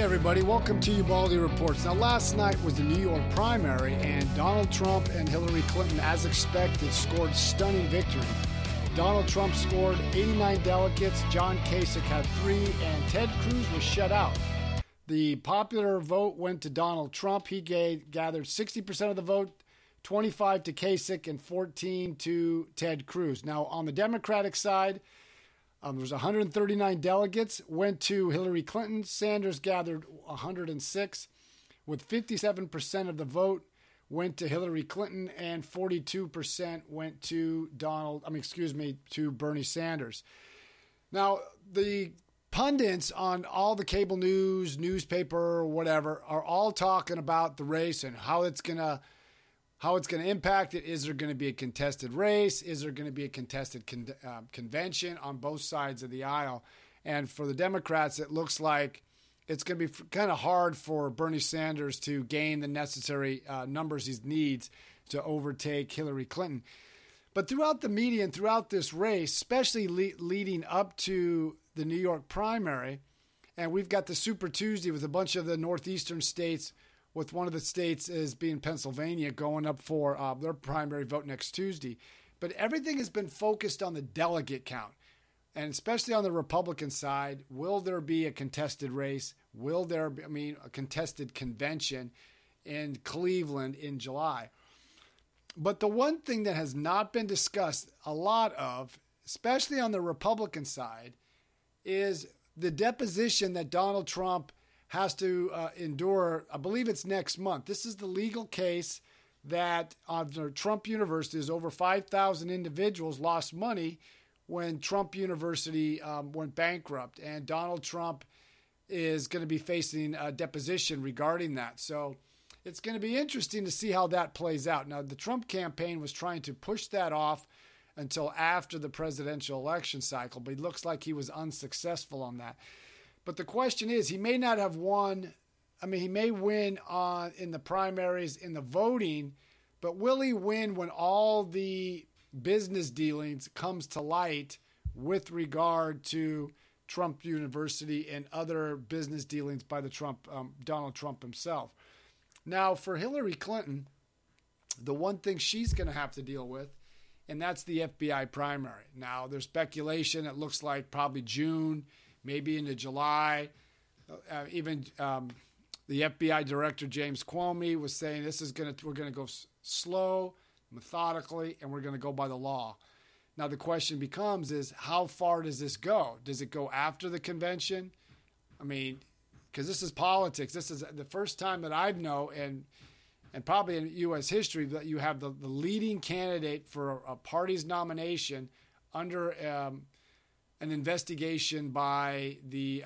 Hey, everybody. Welcome to Ubaldi Reports. Now, last night was the New York primary, and Donald Trump and Hillary Clinton, as expected, scored stunning victories. Donald Trump scored 89 delegates, John Kasich had 3, and Ted Cruz was shut out. The popular vote went to Donald Trump. He gathered 60% of the vote, 25 to Kasich, and 14 to Ted Cruz. Now, on the Democratic side, there was 139 delegates, went to Hillary Clinton. Sanders gathered 106, with 57% of the vote went to Hillary Clinton and 42% went to Bernie Sanders. Now, the pundits on all the cable news, newspaper, whatever, are all talking about the race and how it's going to impact it. Is there going to be a contested race? Is there going to be a contested convention on both sides of the aisle? And for the Democrats, it looks like it's going to be kind of hard for Bernie Sanders to gain the necessary numbers he needs to overtake Hillary Clinton. But throughout the media and throughout this race, especially leading up to the New York primary, and we've got the Super Tuesday with a bunch of the northeastern states, with one of the states is being Pennsylvania going up for their primary vote next Tuesday. But everything has been focused on the delegate count, and especially on the Republican side. Will there be a contested race? Will there be, a contested convention in Cleveland in July? But the one thing that has not been discussed a lot of, especially on the Republican side, is the deposition that Donald Trump has to endure. I believe it's next month. This is the legal case that Trump University is over 5,000 individuals lost money when Trump University went bankrupt. And Donald Trump is going to be facing a deposition regarding that. So it's going to be interesting to see how that plays out. Now, the Trump campaign was trying to push that off until after the presidential election cycle, but it looks like he was unsuccessful on that. But the question is, he may not have won. He may win in the primaries, in the voting, but will he win when all the business dealings comes to light with regard to Trump University and other business dealings by the Donald Trump himself? Now, for Hillary Clinton, the one thing she's going to have to deal with, and that's the FBI primary. Now, there's speculation. It looks like probably June, maybe into July. The FBI director, James Comey, was saying we're going to go slow, methodically, and we're going to go by the law. Now, the question becomes is, how far does this go? Does it go after the convention? Because this is politics. This is the first time that I know, and probably in U.S. history, that you have the leading candidate for a party's nomination under an investigation by the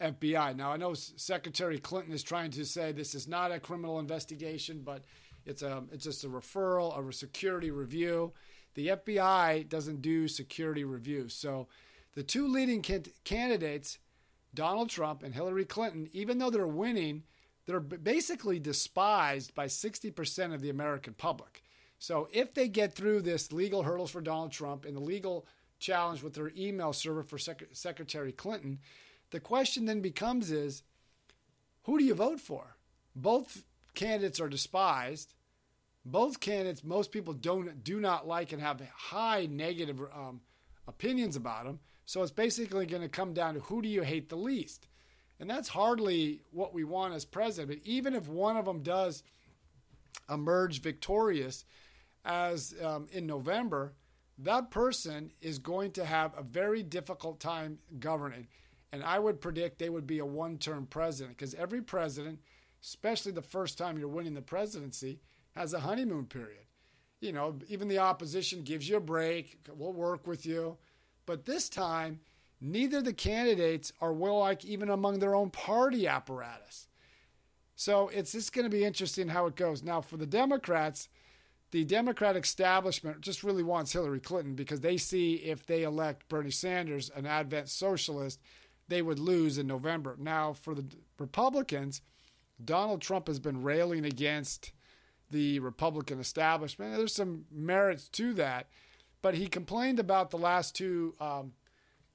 FBI. Now, I know Secretary Clinton is trying to say this is not a criminal investigation, but it's just a referral of a security review. The FBI doesn't do security reviews. So the two leading candidates, Donald Trump and Hillary Clinton, even though they're winning, they're basically despised by 60% of the American public. So if they get through this legal hurdles for Donald Trump and the legal challenge with their email server for Secretary Clinton, the question then becomes is, who do you vote for? Both candidates are despised. Both candidates, most people do not like and have high negative opinions about them. So it's basically going to come down to who do you hate the least? And that's hardly what we want as president. But even if one of them does emerge victorious as in November, that person is going to have a very difficult time governing. And I would predict they would be a one-term president, because every president, especially the first time you're winning the presidency, has a honeymoon period. Even the opposition gives you a break. We'll work with you. But this time, neither of the candidates are well-liked even among their own party apparatus. So it's just going to be interesting how it goes. Now, for the Democrats, the Democrat establishment just really wants Hillary Clinton, because they see if they elect Bernie Sanders, an advent socialist, they would lose in November. Now, for the Republicans, Donald Trump has been railing against the Republican establishment. There's some merits to that, but he complained about the last two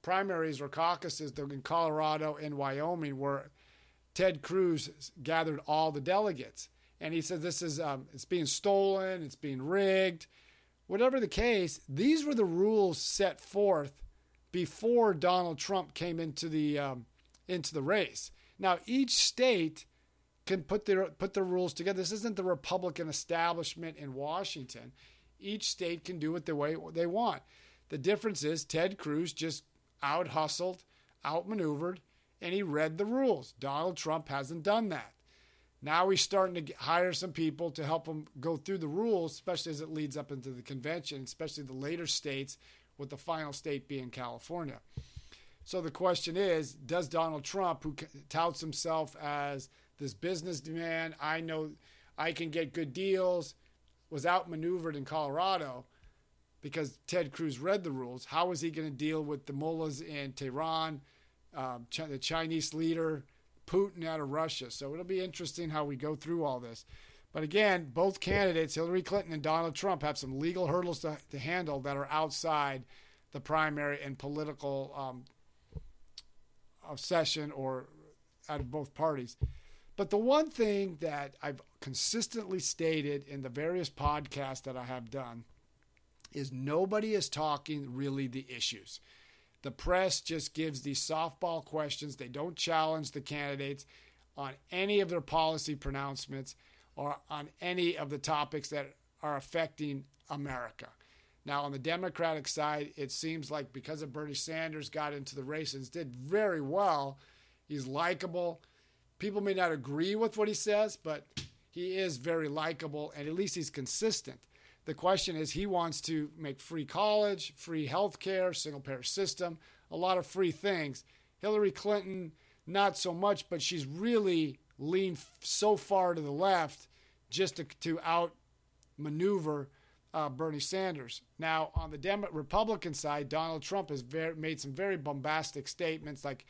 primaries or caucuses in Colorado and Wyoming, where Ted Cruz gathered all the delegates. And he said, this is, it's being stolen, it's being rigged. Whatever the case, these were the rules set forth before Donald Trump came into the race. Now, each state can put their rules together. This isn't the Republican establishment in Washington. Each state can do it the way they want. The difference is Ted Cruz just out-hustled, out-maneuvered, and he read the rules. Donald Trump hasn't done that. Now he's starting to hire some people to help him go through the rules, especially as it leads up into the convention, especially the later states, with the final state being California. So the question is, does Donald Trump, who touts himself as this businessman, I know I can get good deals, was outmaneuvered in Colorado because Ted Cruz read the rules, how is he going to deal with the mullahs in Tehran, the Chinese leader, Putin out of Russia? So it'll be interesting how we go through all this. But again, both candidates, Hillary Clinton and Donald Trump, have some legal hurdles to handle that are outside the primary and political obsession or out of both parties. But the one thing that I've consistently stated in the various podcasts that I have done is nobody is talking really the issues. The press just gives these softball questions. They don't challenge the candidates on any of their policy pronouncements or on any of the topics that are affecting America. Now, on the Democratic side, it seems like because of Bernie Sanders got into the race and did very well, he's likable. People may not agree with what he says, but he is very likable, and at least he's consistent. The question is, he wants to make free college, free health care, single-payer system, a lot of free things. Hillary Clinton, not so much, but she's really leaned so far to the left just to outmaneuver Bernie Sanders. Now, on the Republican side, Donald Trump has made some very bombastic statements like,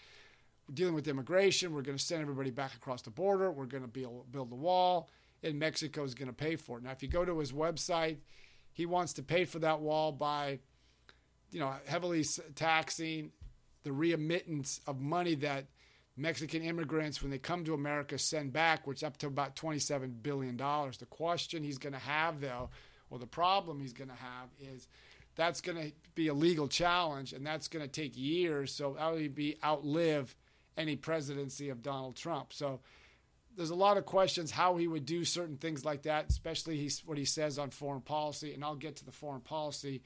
we're dealing with immigration, we're going to send everybody back across the border, we're going to build the wall, and Mexico is going to pay for it. Now, if you go to his website, he wants to pay for that wall by, heavily taxing the reemittance of money that Mexican immigrants, when they come to America, send back, which is up to about $27 billion. The question he's going to have, though, or the problem he's going to have is that's going to be a legal challenge, and that's going to take years, so that would be outlive any presidency of Donald Trump. So there's a lot of questions how he would do certain things like that, especially what he says on foreign policy. And I'll get to the foreign policy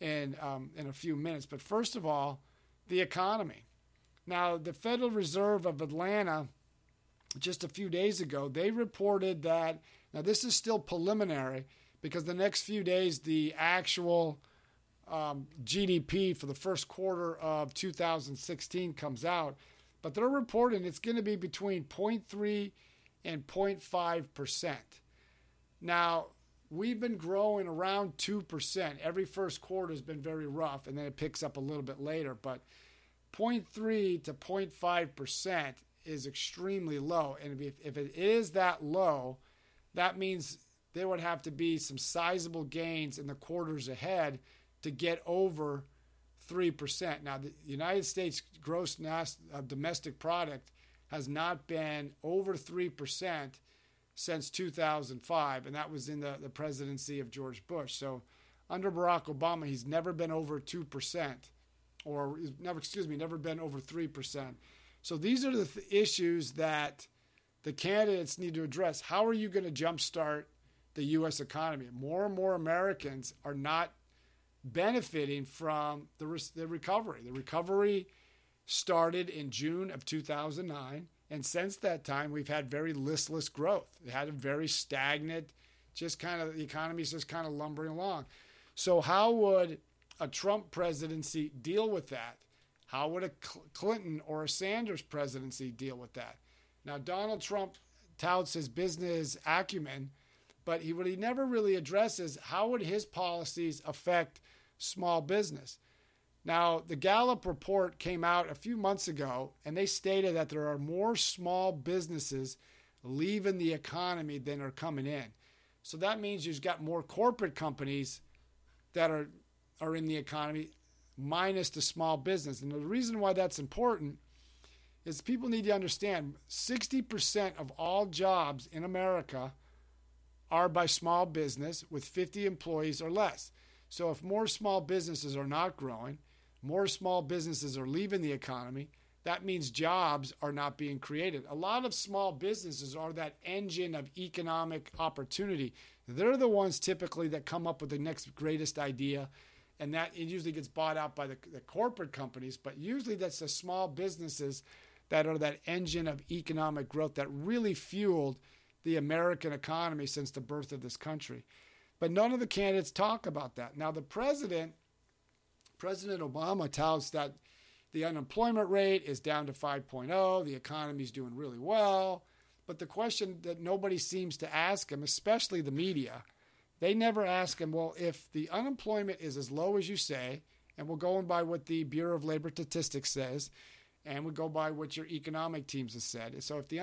in a few minutes. But first of all, the economy. Now, the Federal Reserve of Atlanta, just a few days ago, they reported that, now this is still preliminary because the next few days, the actual GDP for the first quarter of 2016 comes out. But they're reporting it's going to be between 0.3 and 0.5%. Now, we've been growing around 2%. Every first quarter has been very rough, and then it picks up a little bit later. But 0.3 to 0.5% is extremely low. And if it is that low, that means there would have to be some sizable gains in the quarters ahead to get over 3%. Now, the United States gross domestic product has not been over 3% since 2005, and that was in the presidency of George Bush. So under Barack Obama, he's never been over 2% or never been over 3%. So these are the issues that the candidates need to address. How are you going to jumpstart the U.S. economy? More and more Americans are not benefiting from the recovery. The recovery started in June of 2009, and since that time, we've had very listless growth. It had a very stagnant, the economy's just kind of lumbering along. So how would a Trump presidency deal with that? How would a Clinton or a Sanders presidency deal with that? Now, Donald Trump touts his business acumen, but what he never really addresses, how would his policies affect small business? Now, the Gallup report came out a few months ago, and they stated that there are more small businesses leaving the economy than are coming in. So that means you've got more corporate companies that are in the economy minus the small business. And the reason why that's important is people need to understand 60% of all jobs in America are by small business with 50 employees or less. So if more small businesses are not growing, more small businesses are leaving the economy, that means jobs are not being created. A lot of small businesses are that engine of economic opportunity. They're the ones typically that come up with the next greatest idea, and that it usually gets bought out by the corporate companies, but usually that's the small businesses that are that engine of economic growth that really fueled the American economy since the birth of this country. But none of the candidates talk about that. Now, the President Obama touts that the unemployment rate is down to 5.0. The economy's doing really well. But the question that nobody seems to ask him, especially the media, they never ask him, well, if the unemployment is as low as you say, and we'll go by what the Bureau of Labor Statistics says, and we go by what your economic teams have said. So if the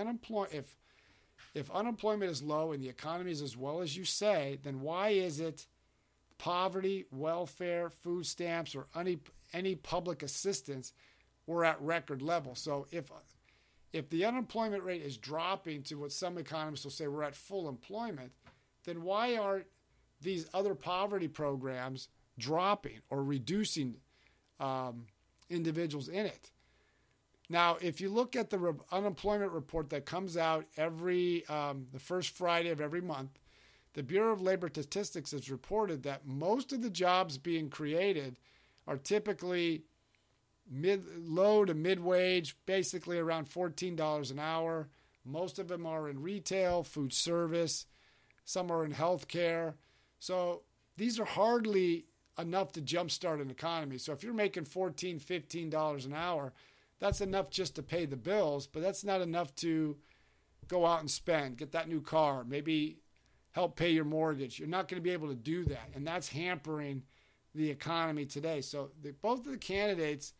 if unemployment is low and the economy is as well as you say, then why is it poverty, welfare, food stamps, or any public assistance were at record levels? So if the unemployment rate is dropping to what some economists will say we're at full employment, then why are these other poverty programs dropping or reducing individuals in it? Now, if you look at the unemployment report that comes out every the first Friday of every month, the Bureau of Labor Statistics has reported that most of the jobs being created are typically low to mid-wage, basically around $14 an hour. Most of them are in retail, food service. Some are in healthcare. So these are hardly enough to jumpstart an economy. So if you're making $14, $15 an hour, that's enough just to pay the bills, but that's not enough to go out and spend, get that new car, maybe help pay your mortgage. You're not going to be able to do that, and that's hampering the economy today. So both of the candidates,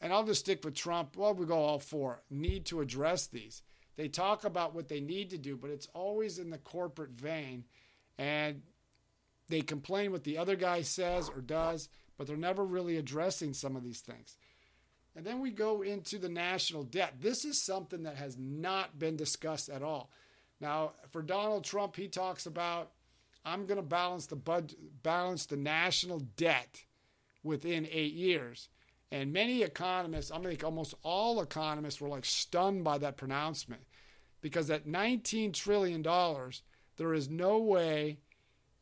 and I'll just stick with Trump, well, we go all four, need to address these. They talk about what they need to do, but it's always in the corporate vein, and they complain what the other guy says or does, but they're never really addressing some of these things. And then we go into the national debt. This is something that has not been discussed at all. Now, for Donald Trump, he talks about, I'm going to balance the national debt within 8 years. And many economists, I think almost all economists, were like stunned by that pronouncement, because at $19 trillion, there is no way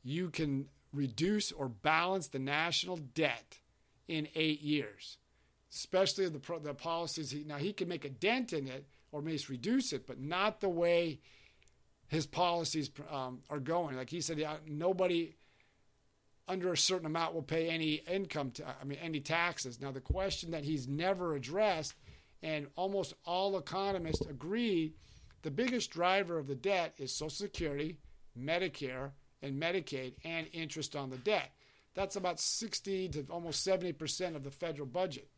you can reduce or balance the national debt in 8 years, especially the policies. Now, he can make a dent in it or maybe reduce it, but not the way his policies are going. Like he said, nobody under a certain amount will pay any any taxes. Now, the question that he's never addressed, and almost all economists agree, the biggest driver of the debt is Social Security, Medicare, and Medicaid, and interest on the debt. That's about 60 to almost 70% of the federal budget.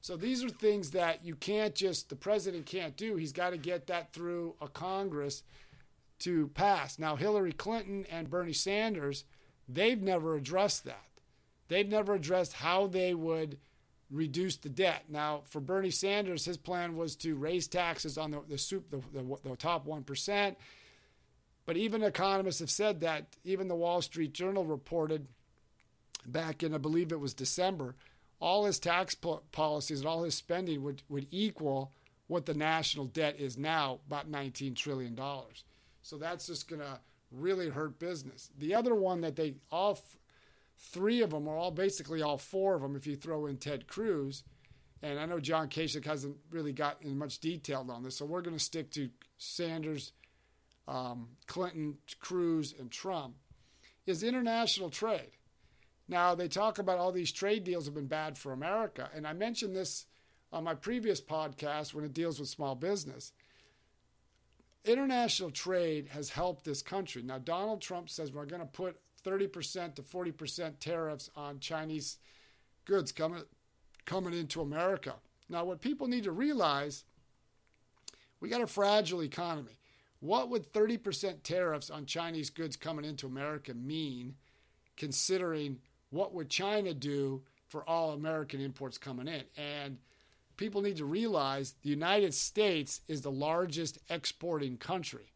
So these are things that you can't just, the president can't do. He's got to get that through a Congress to pass. Now, Hillary Clinton and Bernie Sanders, they've never addressed that. They've never addressed how they would reduce the debt. Now, for Bernie Sanders, his plan was to raise taxes on the top 1%. But even economists have said that. Even the Wall Street Journal reported back in, I believe it was December, all his tax policies and all his spending would equal what the national debt is now, about $19 trillion. So that's just going to really hurt business. The other one that they all four of them, if you throw in Ted Cruz, and I know John Kasich hasn't really gotten much detail on this, so we're going to stick to Sanders, Clinton, Cruz, and Trump, is international trade. Now, they talk about all these trade deals have been bad for America, and I mentioned this on my previous podcast when it deals with small business. International trade has helped this country. Now, Donald Trump says we're going to put 30% to 40% tariffs on Chinese goods coming into America. Now, what people need to realize, we got a fragile economy. What would 30% tariffs on Chinese goods coming into America mean, considering what would China do for all American imports coming in? And people need to realize the United States is the largest exporting country.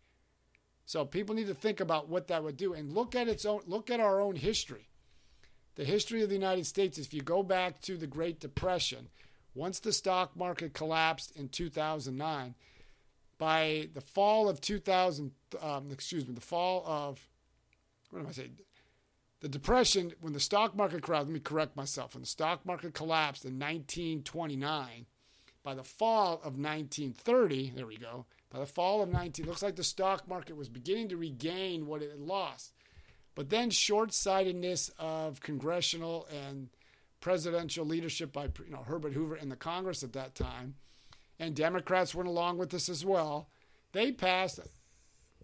So people need to think about what that would do and look at our own history. The history of the United States, if you go back to the Great Depression, once the stock market collapsed in 2009, by the fall of the Depression, when the stock market collapsed, let me correct myself, when the stock market collapsed in 1929, by the fall of 1930, there we go, by the fall of 19, looks like the stock market was beginning to regain what it had lost. But then short-sightedness of congressional and presidential leadership by Herbert Hoover and the Congress at that time, and Democrats went along with this as well, they passed a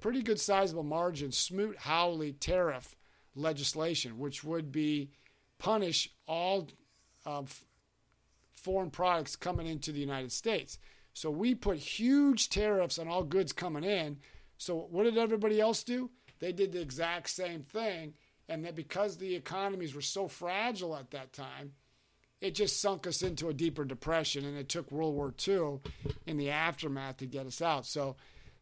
pretty good sizable margin Smoot-Howley tariff legislation, which would be punish all foreign products coming into the United States. So we put huge tariffs on all goods coming in. So what did everybody else do? They did the exact same thing. And that because the economies were so fragile at that time, it just sunk us into a deeper depression, and it took World War II in the aftermath to get us out. So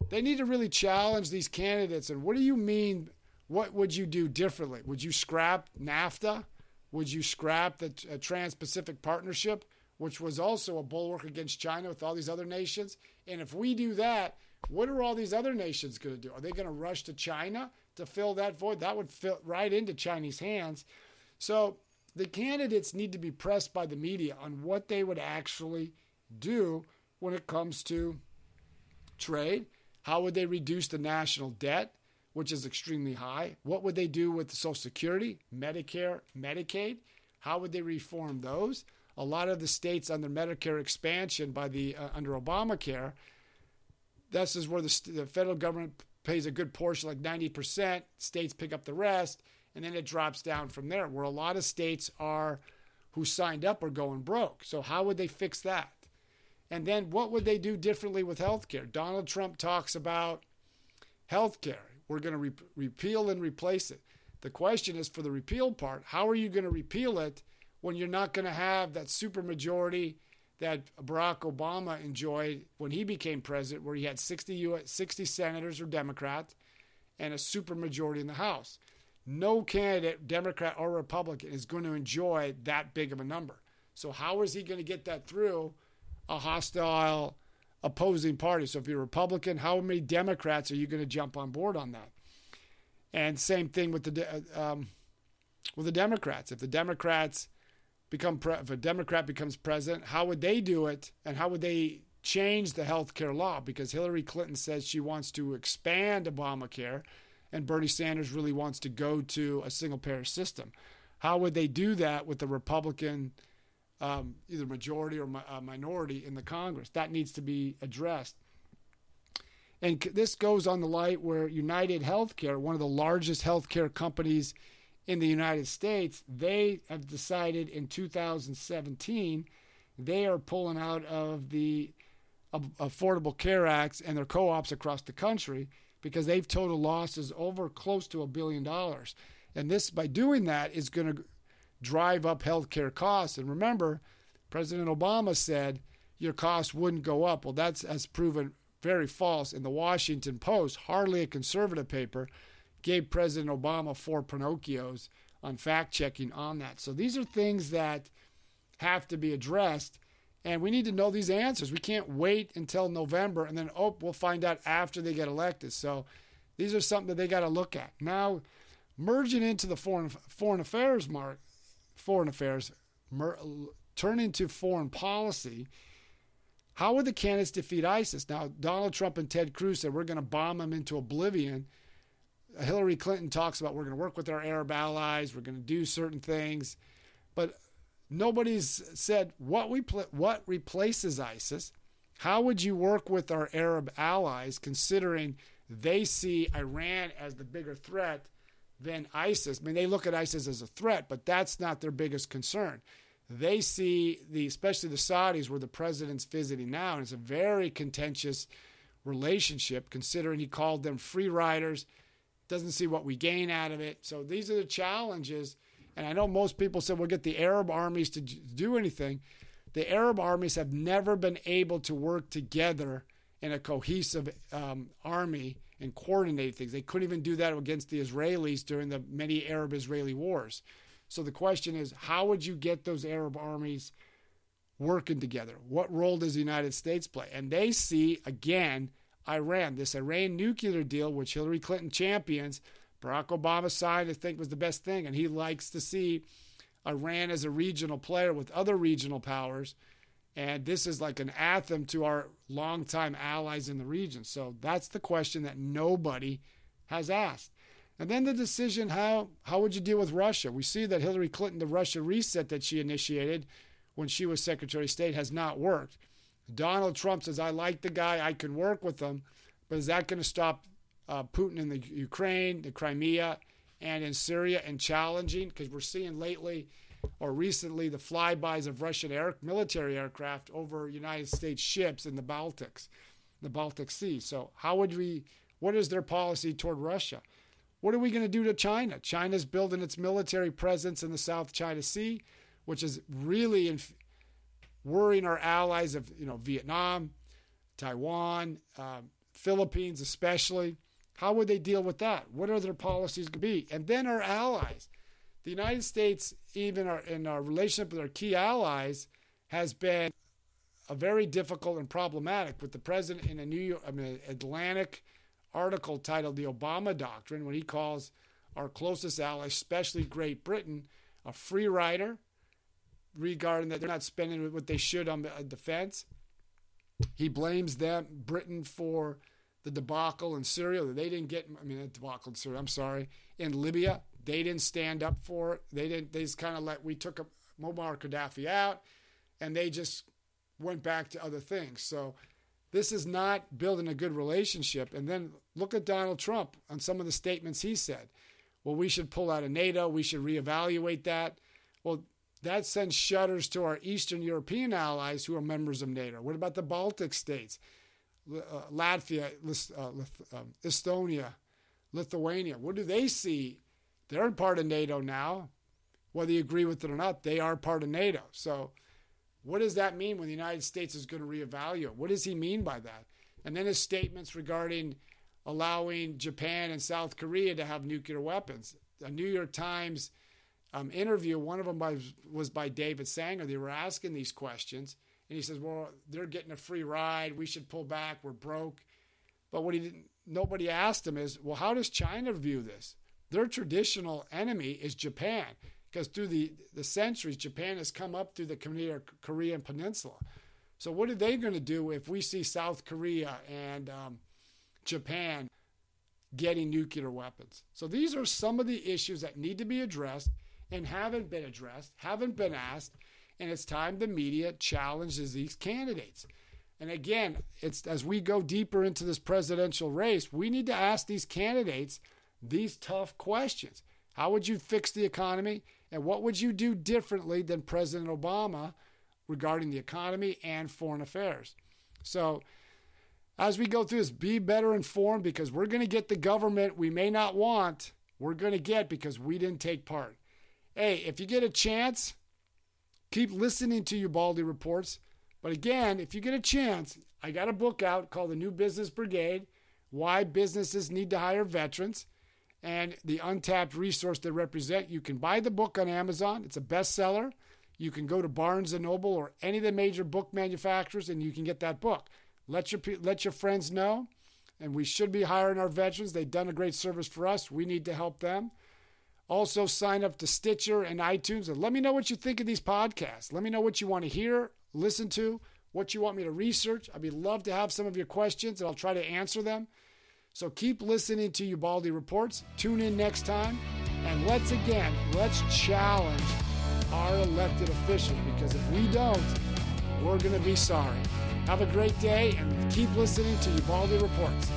they need to really challenge these candidates. And what do you mean, what would you do differently? Would you scrap NAFTA? Would you scrap the Trans-Pacific Partnership, which was also a bulwark against China with all these other nations? And if we do that, what are all these other nations going to do? Are they going to rush to China to fill that void? That would fit right into Chinese hands. So the candidates need to be pressed by the media on what they would actually do when it comes to trade. How would they reduce the national debt, which is extremely high? What would they do with Social Security, Medicare, Medicaid? How would they reform those? A lot of the states under Medicare expansion by the under Obamacare, this is where the federal government pays a good portion, like 90%. States pick up the rest. And then it drops down from there, where a lot of states who signed up are going broke. So how would they fix that? And then what would they do differently with healthcare? Donald Trump talks about healthcare. We're going to repeal and replace it. The question is, for the repeal part, how are you going to repeal it when you're not going to have that supermajority that Barack Obama enjoyed when he became president, where he had 60 senators or Democrats and a supermajority in the House? No candidate, Democrat or Republican, is going to enjoy that big of a number. So how is he going to get that through a hostile opposing party? So if you're Republican, how many Democrats are you going to jump on board on that? And same thing with the Democrats. If a Democrat becomes president, how would they do it? And how would they change the health care law? Because Hillary Clinton says she wants to expand Obamacare, and Bernie Sanders really wants to go to a single-payer system. How would they do that with the Republican, either majority or minority in the Congress? That needs to be addressed. And this goes on the light where United Healthcare, one of the largest healthcare companies in the United States, they have decided in 2017 they are pulling out of the Affordable Care Act and their co-ops across the country, because they've total losses over close to $1 billion. And this, by doing that, is going to drive up healthcare costs. And remember, President Obama said your costs wouldn't go up. Well, that's has proven very false. In the Washington Post, hardly a conservative paper, gave President Obama 4 Pinocchios on fact-checking on that. So these are things that have to be addressed. And we need to know these answers. We can't wait until November and then, we'll find out after they get elected. So these are something that they got to look at. Now, merging into the turn into foreign policy, how would the candidates defeat ISIS? Now, Donald Trump and Ted Cruz said, we're going to bomb them into oblivion. Hillary Clinton talks about, we're going to work with our Arab allies. We're going to do certain things. But nobody's said what replaces ISIS. How would you work with our Arab allies, considering they see Iran as the bigger threat than ISIS? I mean, they look at ISIS as a threat, but that's not their biggest concern. They see, especially the Saudis, where the president's visiting now, and it's a very contentious relationship, considering he called them free riders, doesn't see what we gain out of it. So these are the challenges. And I know most people said, we'll get the Arab armies to do anything. the Arab armies have never been able to work together in a cohesive army and coordinate things. They couldn't even do that against the Israelis during the many Arab-Israeli wars. So the question is, how would you get those Arab armies working together? What role does the United States play? And they see, again, Iran, this Iran nuclear deal, which Hillary Clinton champions, Barack Obama signed, I think was the best thing. And he likes to see Iran as a regional player with other regional powers. And this is like an anthem to our longtime allies in the region. So that's the question that nobody has asked. And then the decision, how would you deal with Russia? We see that Hillary Clinton, the Russia reset that she initiated when she was Secretary of State, has not worked. Donald Trump says, I like the guy, I can work with him, but is that going to stop Putin in the Ukraine, the Crimea, and in Syria, and challenging? Because we're seeing lately or recently the flybys of Russian military aircraft over United States ships in the Baltic Sea. So how would we, what is their policy toward Russia? What are we going to do to China? China's building its military presence in the South China Sea, which is really worrying our allies of, Vietnam, Taiwan, Philippines especially. How would they deal with that? What are their policies going to be? And then our allies. The United States, even in our relationship with our key allies, has been a very difficult and problematic. With the president in a Atlantic article titled "The Obama Doctrine," when he calls our closest ally, especially Great Britain, a free rider, regarding that they're not spending what they should on defense. He blames Britain for the debacle in Syria. They didn't get, in Libya. They didn't stand up for it. They just kind of we took Muammar Gaddafi out, and they just went back to other things. So this is not building a good relationship. And then look at Donald Trump on some of the statements he said. Well, we should pull out of NATO. We should reevaluate that. Well, that sends shudders to our Eastern European allies who are members of NATO. What about the Baltic states? Latvia, Estonia, Lithuania. What do they see? They're part of NATO now. Whether you agree with it or not, they are part of NATO. So what does that mean when the United States is going to reevaluate? What does he mean by that? And then his statements regarding allowing Japan and South Korea to have nuclear weapons. A New York Times interview, one of them was by David Sanger. They were asking these questions. And he says, well, they're getting a free ride. We should pull back. We're broke. But what nobody asked him is, well, how does China view this? Their traditional enemy is Japan, because through the centuries, Japan has come up through the Korean Peninsula. So what are they going to do if we see South Korea and Japan getting nuclear weapons? So these are some of the issues that need to be addressed and haven't been addressed, haven't been asked, and it's time the media challenges these candidates. And again, it's as we go deeper into this presidential race, we need to ask these candidates these tough questions. How would you fix the economy? And what would you do differently than President Obama regarding the economy and foreign affairs? So as we go through this, be better informed, because we're going to get the government we may not want. We're going to get because we didn't take part. Hey, if you get a chance, keep listening to Ubaldi Reports. But again, if you get a chance, I got a book out called The New Business Brigade, Why Businesses Need to Hire Veterans, and the untapped resource they represent. You can buy the book on Amazon. It's a bestseller. You can go to Barnes & Noble or any of the major book manufacturers, and you can get that book. Let your friends know, and we should be hiring our veterans. They've done a great service for us. We need to help them. Also, sign up to Stitcher and iTunes, and let me know what you think of these podcasts. Let me know what you want to hear, listen to, what you want me to research. I'd be love to have some of your questions, and I'll try to answer them. So keep listening to Ubaldi Reports. Tune in next time. And let's challenge our elected officials, because if we don't, we're going to be sorry. Have a great day, and keep listening to Ubaldi Reports.